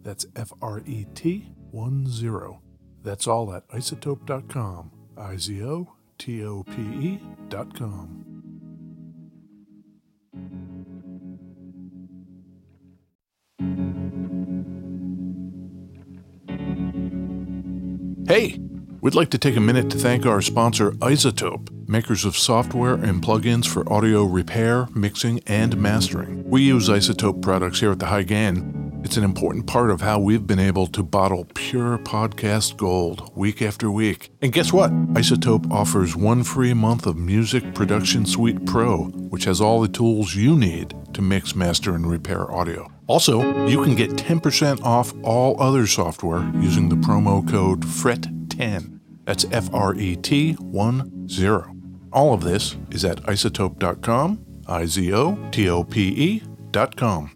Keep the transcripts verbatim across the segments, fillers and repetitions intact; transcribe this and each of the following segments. That's F R E T ten. That's all at iZotope dot com, I Z O T O P E dot com. Hey, we'd like to take a minute to thank our sponsor iZotope, makers of software and plugins for audio repair, mixing, and mastering. We use iZotope products here at the High Gain. It's an important part of how we've been able to bottle pure podcast gold week after week. And guess what? iZotope offers one free month of Music Production Suite Pro, which has all the tools you need to mix, master, and repair audio. Also, you can get ten percent off all other software using the promo code F R E T ten. That's F R E T ten. All of this is at iZotope dot com, I Z O T O P E dot com.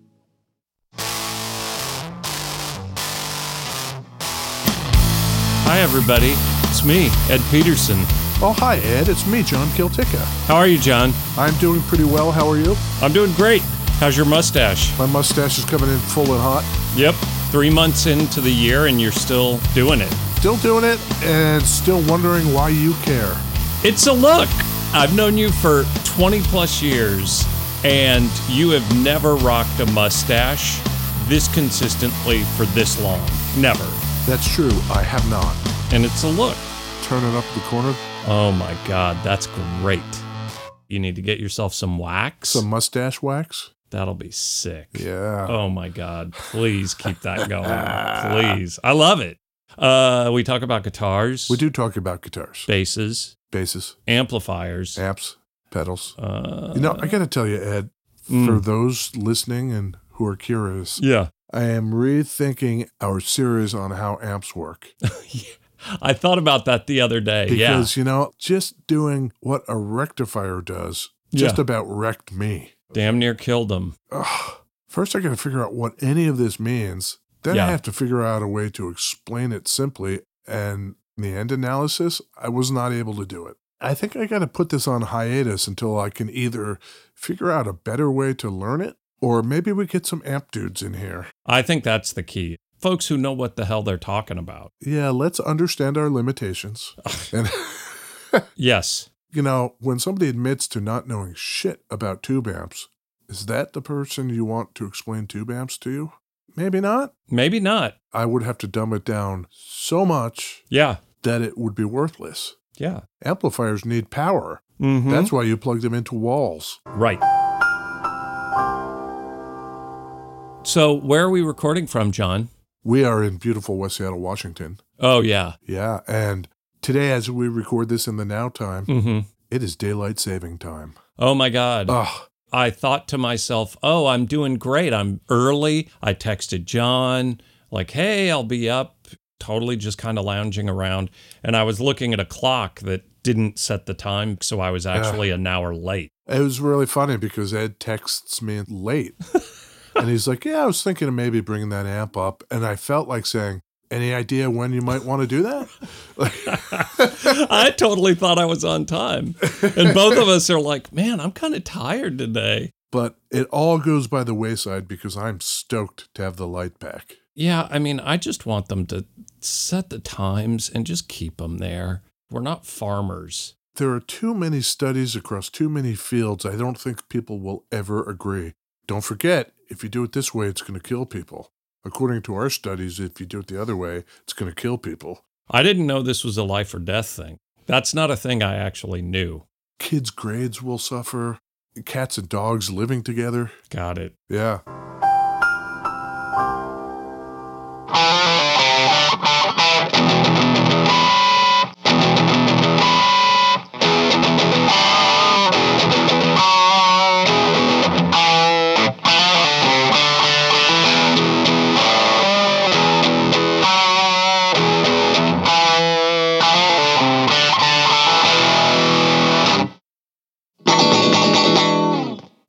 Hi everybody, it's me, Ed Peterson. Oh hi Ed, it's me, John Kiltica. How are you, John? I'm doing pretty well, how are you? I'm doing great. How's your mustache? My mustache is coming in full and hot. Yep, three months into the year and you're still doing it. Still doing it and still wondering why you care. It's a look. I've known you for twenty plus years and you have never rocked a mustache this consistently for this long. Never. That's true, I have not. And it's a look. Turn it up the corner. Oh my God, that's great. You need to get yourself some wax. Some mustache wax? That'll be sick. Yeah. Oh my God, please keep that going. Please. I love it. Uh, we talk about guitars. We do talk about guitars. Basses. Basses. Amplifiers. Amps. Pedals. Uh, you know, I got to tell you, Ed, mm. for those listening and who are curious. Yeah. I am rethinking our series on how amps work. I thought about that the other day. Because, yeah. Because, you know, just doing what a rectifier does just yeah. about wrecked me. Damn near killed him. Ugh. First, I got to figure out what any of this means. Then yeah. I have to figure out a way to explain it simply. And in the end analysis, I was not able to do it. I think I got to put this on hiatus until I can either figure out a better way to learn it, or maybe we get some amp dudes in here. I think that's the key. Folks who know what the hell they're talking about. Yeah, let's understand our limitations. and Yes. You know, when somebody admits to not knowing shit about tube amps, is that the person you want to explain tube amps to you? Maybe not. Maybe not. I would have to dumb it down so much yeah. that it would be worthless. Yeah. Amplifiers need power. Mm-hmm. That's why you plug them into walls. Right. So where are we recording from, John? We are in beautiful West Seattle, Washington. Oh, yeah. Yeah. And today, as we record this in the now time, mm-hmm. it is daylight saving time. Oh, my God. Ugh. I thought to myself, oh, I'm doing great. I'm early. I texted John like, hey, I'll be up. Totally just kind of lounging around. And I was looking at a clock that didn't set the time. So I was actually uh, an hour late. It was really funny because Ed texts me late. And he's like, yeah, I was thinking of maybe bringing that amp up. And I felt like saying, Any idea when you might want to do that? I totally thought I was on time. And both of us are like, man, I'm kind of tired today. But it all goes by the wayside because I'm stoked to have the light back. Yeah, I mean, I just want them to set the times and just keep them there. We're not farmers. There are too many studies across too many fields. I don't think people will ever agree. Don't forget, if you do it this way, it's going to kill people. According to our studies, if you do it the other way, it's going to kill people. I didn't know this was a life or death thing. That's not a thing I actually knew. Kids' grades will suffer. Cats and dogs living together. Got it. Yeah.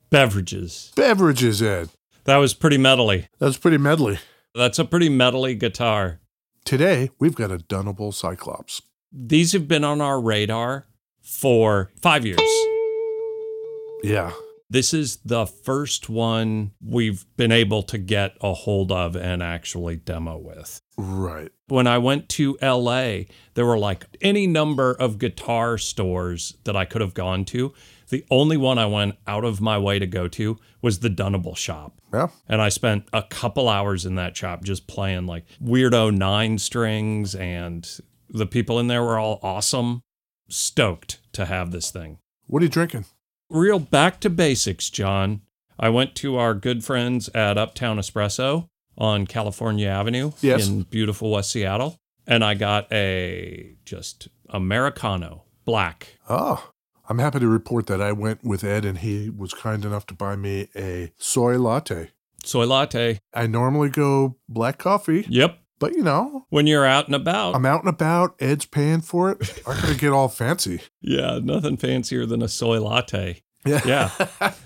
Beverages. Beverages, Ed. That was pretty medley. That's pretty medley. That's a pretty medley guitar. Today, we've got a Dunable Cyclops. These have been on our radar for five years. Yeah. This is the first one we've been able to get a hold of and actually demo with. Right. When I went to L A, there were like any number of guitar stores that I could have gone to. The only one I went out of my way to go to was the Dunable shop. Yeah. And I spent a couple hours in that shop just playing like weirdo nine strings, and the people in there were all awesome. Stoked to have this thing. What are you drinking? Real back to basics, John. I went to our good friends at Uptown Espresso on California Avenue yes. in beautiful West Seattle. And I got a just Americano, black. Oh. I'm happy to report that I went with Ed, and he was kind enough to buy me a soy latte. Soy latte. I normally go black coffee. Yep. But, you know. When you're out and about. I'm out and about. Ed's paying for it. I'm going to get all fancy. Yeah, nothing fancier than a soy latte. Yeah. Yeah.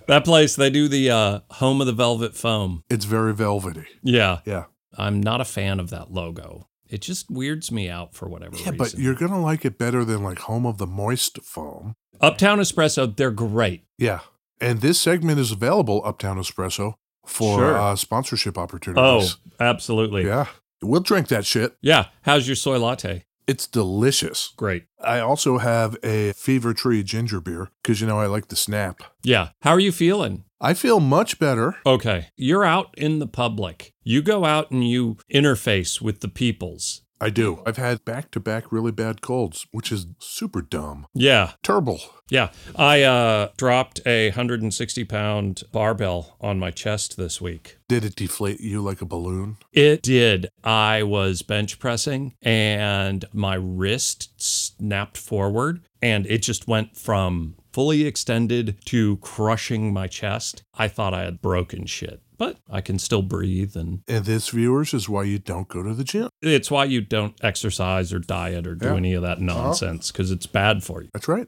That place, they do the uh, home of the velvet foam. It's very velvety. Yeah. Yeah. I'm not a fan of that logo. It just weirds me out for whatever yeah, reason. Yeah, but you're going to like it better than, like, home of the moist foam. Uptown Espresso, they're great. Yeah. And this segment is available, Uptown Espresso, for sure. uh, sponsorship opportunities. Oh, absolutely. Yeah. We'll drink that shit. Yeah. How's your soy latte? It's delicious. Great. I also have a Fever Tree ginger beer because, you know, I like the snap. Yeah. How are you feeling? I feel much better. Okay. You're out in the public. You go out and you interface with the peoples. I do. I've had back-to-back really bad colds, which is super dumb. Yeah. Terrible. Yeah. I uh, dropped a one hundred sixty pound barbell on my chest this week. Did it deflate you like a balloon? It did. I was bench pressing, and my wrist snapped forward, and it just went from fully extended to crushing my chest. I thought I had broken shit. But I can still breathe. And, and this, viewers, is why you don't go to the gym. It's why you don't exercise or diet or do yeah. any of that nonsense, because it's bad for you. That's right.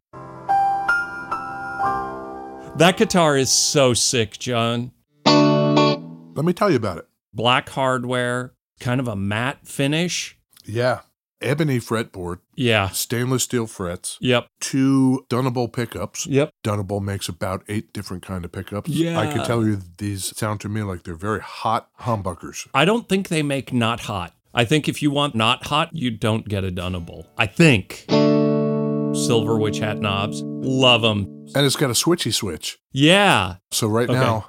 That guitar is so sick, John. Let me tell you about it. Black hardware, kind of a matte finish. Yeah. Ebony fretboard. Yeah. Stainless steel frets. Yep. Two Dunable pickups. Yep. Dunable makes about eight different kind of pickups. Yeah. I can tell you these sound to me like they're very hot humbuckers. I don't think they make not hot. I think if you want not hot, you don't get a Dunable. I think. Silver witch hat knobs. Love them. And it's got a switchy switch. Yeah. So right okay. now.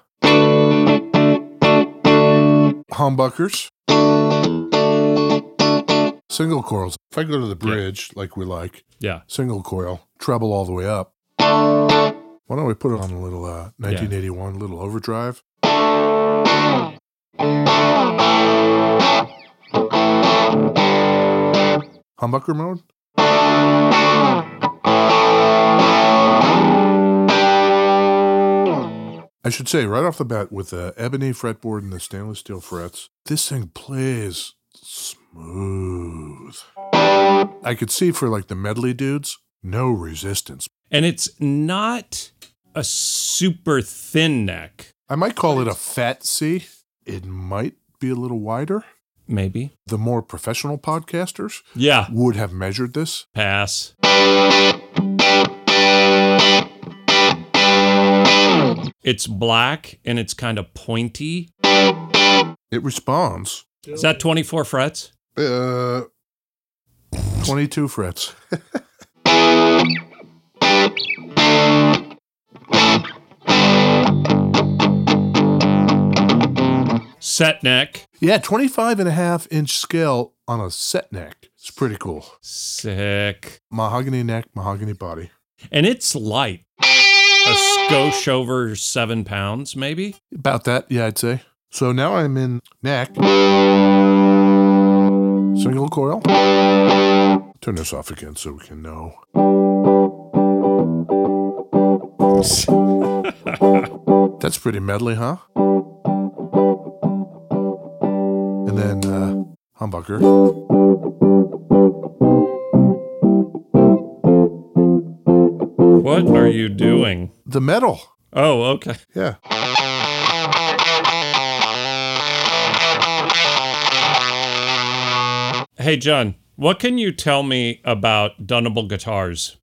Humbuckers. Single coils. If I go to the bridge, yeah. like we like, yeah, single coil, treble all the way up. Why don't we put it on a little uh, nineteen eighty-one, yeah. little overdrive? Humbucker mode. I should say right off the bat, with the ebony fretboard and the stainless steel frets, this thing plays smooth. I could see for like the medley dudes, no resistance. And it's not a super thin neck. I might call it a fat C. It might be a little wider. Maybe. The more professional podcasters yeah. would have measured this. Pass. It's black and it's kind of pointy. It responds. Is that twenty-four frets? Uh, twenty-two frets. Set neck. Yeah, twenty-five and a half inch scale on a set neck. It's pretty cool. Sick. Mahogany neck, mahogany body. And it's light. A skosh over seven pounds, maybe? About that, yeah, I'd say. So now I'm in neck. Single coil. Turn this off again so we can know. That's pretty medley, huh? And then uh, humbucker. What are you doing? The metal. Oh, okay. Yeah. Hey, John, what can you tell me about Dunable guitars?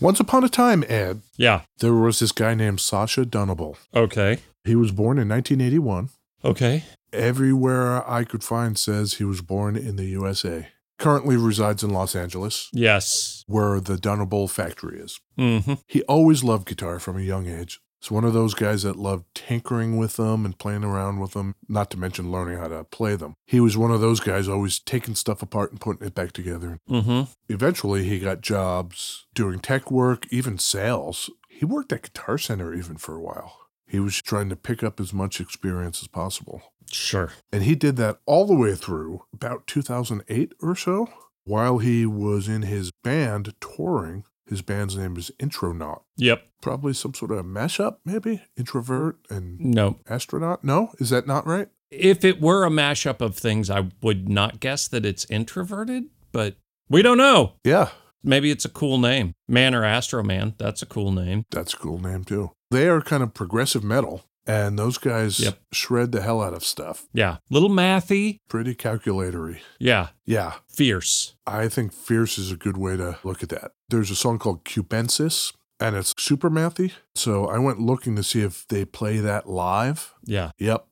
Once upon a time, Ed. Yeah. There was this guy named Sasha Dunable. Okay. He was born in nineteen eighty-one. Okay. Everywhere I could find says he was born in the U S A. Currently resides in Los Angeles. Yes. Where the Dunable factory is. Mm-hmm. He always loved guitar from a young age. He's one of those guys that loved tinkering with them and playing around with them, not to mention learning how to play them. He was one of those guys always taking stuff apart and putting it back together. Mm-hmm. Eventually, he got jobs doing tech work, even sales. He worked at Guitar Center even for a while. He was trying to pick up as much experience as possible. Sure. And he did that all the way through about two thousand eight or so, while he was in his band touring. His band's name is Intronaut. Yep. Probably some sort of mashup, maybe? Introvert and no. Astronaut? No? Is that not right? If it were a mashup of things, I would not guess that it's introverted, but we don't know. Yeah. Maybe it's a cool name. Man or Astro Man, that's a cool name. That's a cool name, too. They are kind of progressive metal, and those guys yep. shred the hell out of stuff. Yeah. Little mathy. Pretty calculatory. Yeah. Yeah. Fierce. I think fierce is a good way to look at that. There's a song called Cubensis, and it's super mathy. So I went looking to see if they play that live. Yeah. Yep.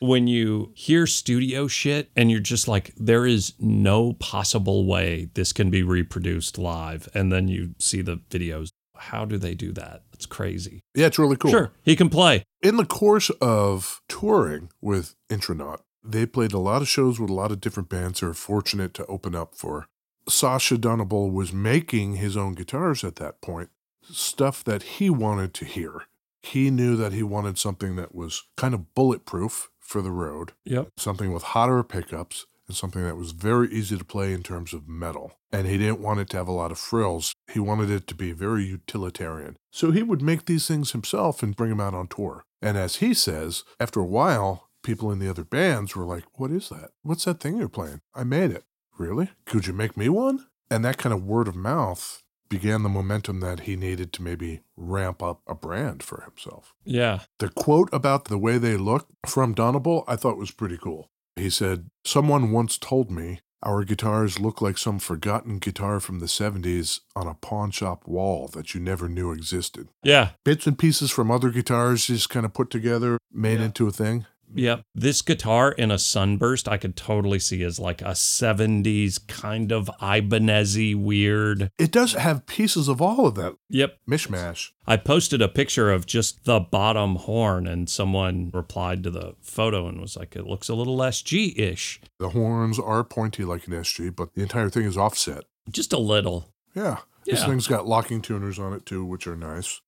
When you hear studio shit and you're just like, there is no possible way this can be reproduced live. And then you see the videos. How do they do that? It's crazy. Yeah, it's really cool. Sure, he can play. In the course of touring with Intronaut, they played a lot of shows with a lot of different bands they were fortunate to open up for. Sasha Dunable was making his own guitars at that point, stuff that he wanted to hear. He knew that he wanted something that was kind of bulletproof for the road, yep. something with hotter pickups, and something that was very easy to play in terms of metal. And he didn't want it to have a lot of frills. He wanted it to be very utilitarian. So he would make these things himself and bring them out on tour. And as he says, after a while, people in the other bands were like, what is that? What's that thing you're playing? I made it. Really? Could you make me one? And that kind of word of mouth began the momentum that he needed to maybe ramp up a brand for himself. Yeah. The quote about the way they look from Dunable, I thought was pretty cool. He said, someone once told me our guitars look like some forgotten guitar from the seventies on a pawn shop wall that you never knew existed. Yeah. Bits and pieces from other guitars just kind of put together, made yeah. into a thing. Yeah. This guitar in a sunburst, I could totally see as like a seventies kind of Ibanez-y weird. It does have pieces of all of that. Yep. Mishmash. I posted a picture of just the bottom horn, and someone replied to the photo and was like, it looks a little S G-ish. The horns are pointy like an S G, but the entire thing is offset. Just a little. Yeah. yeah. This thing's got locking tuners on it too, which are nice.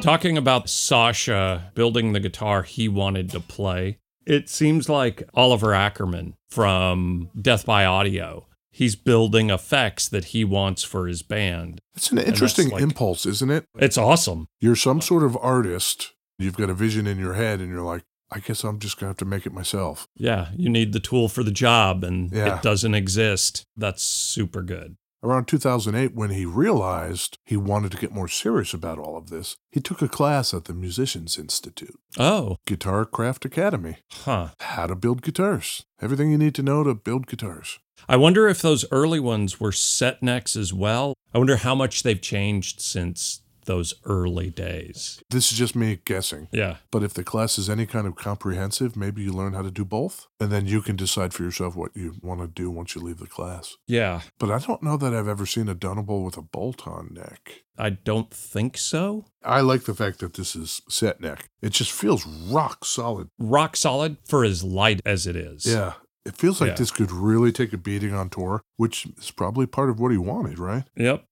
Talking about Sasha building the guitar he wanted to play, it seems like Oliver Ackerman from Death by Audio. He's building effects that he wants for his band. It's an interesting like, impulse, isn't it? It's awesome. You're some sort of artist. You've got a vision in your head and you're like, I guess I'm just going to have to make it myself. Yeah, you need the tool for the job and yeah. it doesn't exist. That's super good. Around two thousand eight, when he realized he wanted to get more serious about all of this, he took a class at the Musicians Institute. Oh. Guitar Craft Academy. Huh. How to build guitars. Everything you need to know to build guitars. I wonder if those early ones were set necks as well. I wonder how much they've changed since those early days. This is just me guessing. Yeah. But if the class is any kind of comprehensive, maybe you learn how to do both, and then you can decide for yourself what you want to do once you leave the class. Yeah. But I don't know that I've ever seen a Dunable with a bolt-on neck. I don't think so. I like the fact that this is set neck. It just feels rock solid. Rock solid for as light as it is. Yeah. It feels like yeah. this could really take a beating on tour, which is probably part of what he wanted, right? Yep.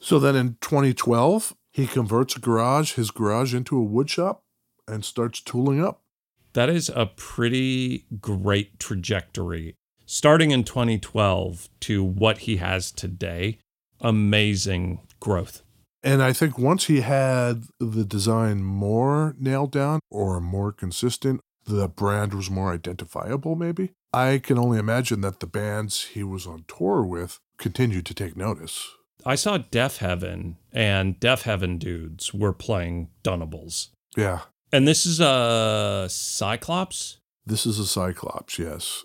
So then in twenty twelve, he converts a garage, his garage into a wood shop and starts tooling up. That is a pretty great trajectory. Starting in twenty twelve to what he has today, amazing growth. And I think once he had the design more nailed down or more consistent, the brand was more identifiable maybe. I can only imagine that the bands he was on tour with continued to take notice. I saw Def Heaven, and Def Heaven dudes were playing Dunables. Yeah. And this is a Cyclops? This is a Cyclops, yes.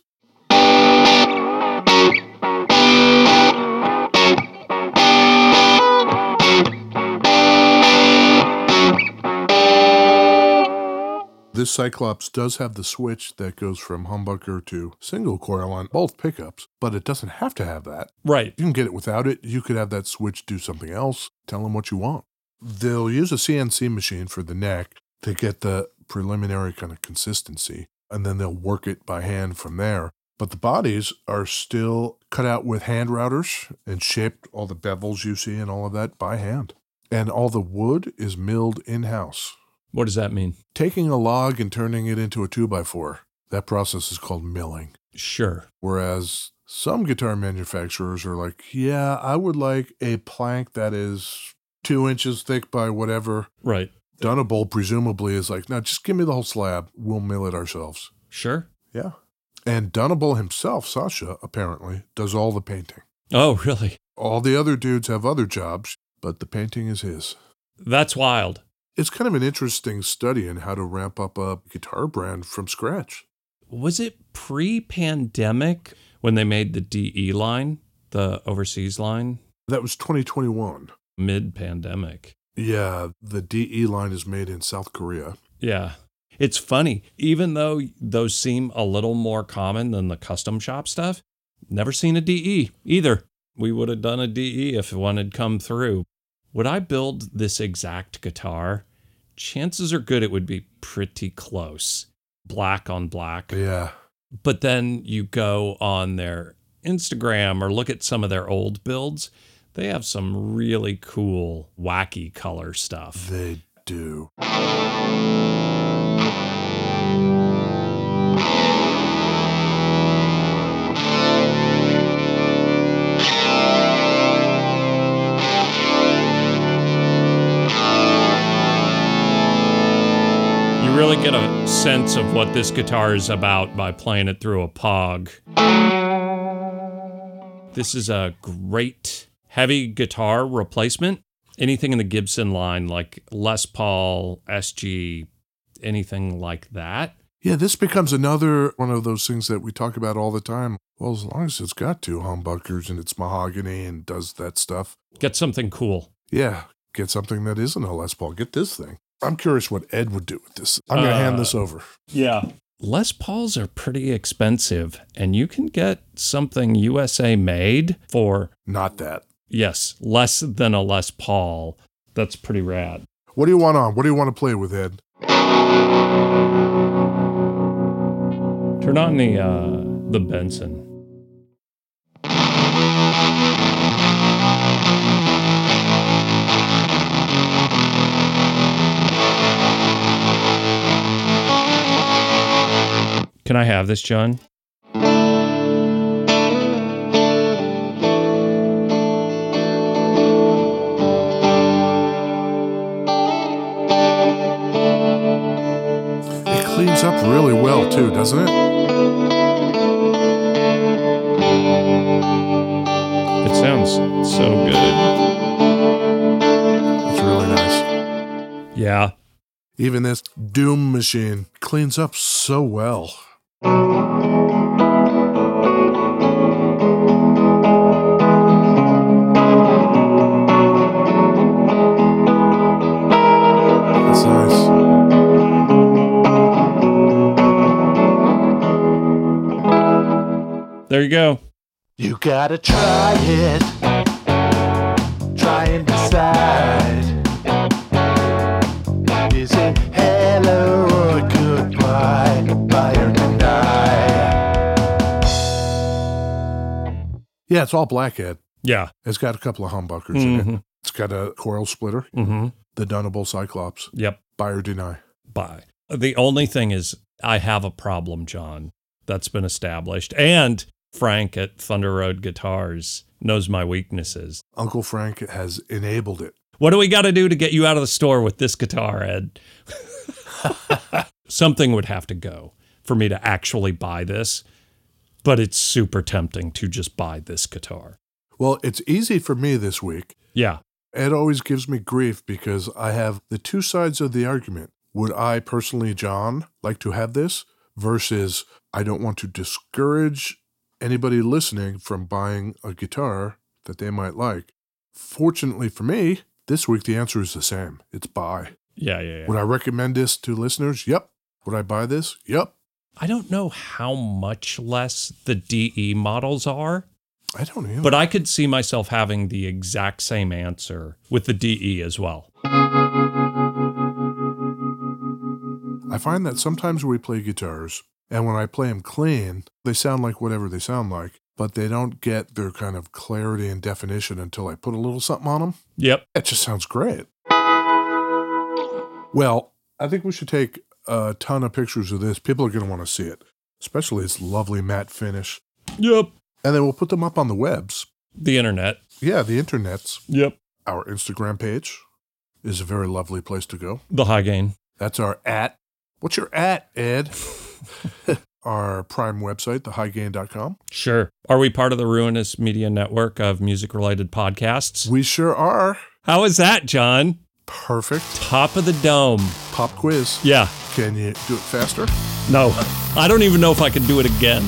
This Cyclops does have the switch that goes from humbucker to single coil on both pickups, but it doesn't have to have that. Right. You can get it without it. You could have that switch do something else. Tell them what you want. They'll use a C N C machine for the neck to get the preliminary kind of consistency, and then they'll work it by hand from there. But the bodies are still cut out with hand routers and shaped all the bevels you see and all of that by hand. And all the wood is milled in-house. What does that mean? Taking a log and turning it into a two by four. That process is called milling. Sure. Whereas some guitar manufacturers are like, yeah, I would like a plank that is two inches thick by whatever. Right. Dunable presumably is like, no, just give me the whole slab. We'll mill it ourselves. Sure. Yeah. And Dunable himself, Sasha, apparently, does all the painting. Oh, really? All the other dudes have other jobs, but the painting is his. That's wild. It's kind of an interesting study in how to ramp up a guitar brand from scratch. Was it pre-pandemic when they made the D E line, the overseas line? That was twenty twenty-one. Mid-pandemic. Yeah, the D E line is made in South Korea. Yeah. It's funny. Even though those seem a little more common than the custom shop stuff, never seen a D E either. We would have done a D E if one had come through. Would I build this exact guitar? Chances are good it would be pretty close. Black on black. Yeah. But then you go on their Instagram or look at some of their old builds. They have some really cool, wacky color stuff. They do. Really get a sense of what this guitar is about by playing it through a P O G. This is a great heavy guitar replacement. Anything in the Gibson line, like Les Paul, S G, anything like that. Yeah, this becomes another one of those things that we talk about all the time. Well, as long as it's got two humbuckers and it's mahogany and does that stuff. Get something cool. Yeah, get something that isn't a Les Paul. Get this thing. I'm curious what Ed would do with this. I'm going to uh, hand this over. Yeah. Les Pauls are pretty expensive, and you can get something U S A made for... Not that. Yes, less than a Les Paul. That's pretty rad. What do you want on? What do you want to play with, Ed? Turn on the uh, the Benson. Can I have this, John? cleans up really well too, doesn't it? It sounds so good. It's really nice. Yeah. Even this Doom machine cleans up so well. There you go. You gotta try it. Try and decide. Is it hello or goodbye? Buy or deny? Yeah, it's all black, Ed. Yeah. It's got a couple of humbuckers mm-hmm. in it. It's got a coil splitter. Mm-hmm. The Dunable Cyclops. Yep. Buy or deny? Buy. The only thing is, I have a problem, John, that's been established. And Frank at Thunder Road Guitars knows my weaknesses. Uncle Frank has enabled it. What do we got to do to get you out of the store with this guitar, Ed? Something would have to go for me to actually buy this, but it's super tempting to just buy this guitar. Well, it's easy for me this week. Yeah. Ed always gives me grief because I have the two sides of the argument. Would I personally, John, like to have this? Versus, I don't want to discourage anybody listening from buying a guitar that they might like. Fortunately for me, this week the answer is the same. It's buy. Yeah, yeah, yeah. Would I recommend this to listeners? Yep. Would I buy this? Yep. I don't know how much less the D E models are. I don't know. But I could see myself having the exact same answer with the D E as well. I find that sometimes we play guitars, and when I play them clean, they sound like whatever they sound like, but they don't get their kind of clarity and definition until I put a little something on them. Yep. That just sounds great. Well, I think we should take a ton of pictures of this. People are going to want to see it, especially its lovely matte finish. Yep. And then we'll put them up on the webs. The internet. Yeah, the internets. Yep. Our Instagram page is a very lovely place to go. The High Gain. That's our at. What's your at, Ed? Our prime website, the high gain dot com. Sure. Are we part of the Ruinous Media Network of music-related podcasts? We sure are. How is that, John? Perfect. Top of the dome. Pop quiz. Yeah. Can you do it faster? No. I don't even know if I can do it again.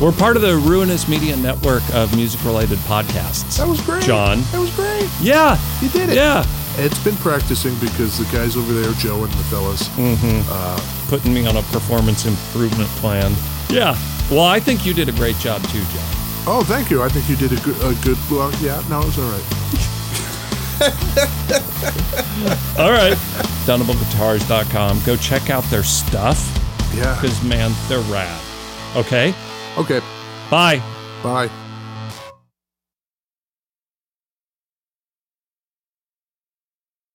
We're part of the Ruinous Media Network of music-related podcasts. That was great. John. That was great. Yeah. You did it. Yeah. Ed's been practicing because the guys over there, Joe and the fellas, mm-hmm. uh, putting me on a performance improvement plan. Yeah. Well, I think you did a great job too, John. Oh, thank you. I think you did a good, a good. Well, yeah. No, it was all right. all right. Dunnable Guitars dot com. Go check out their stuff. Yeah. Because man, they're rad. Okay. Okay. Bye. Bye.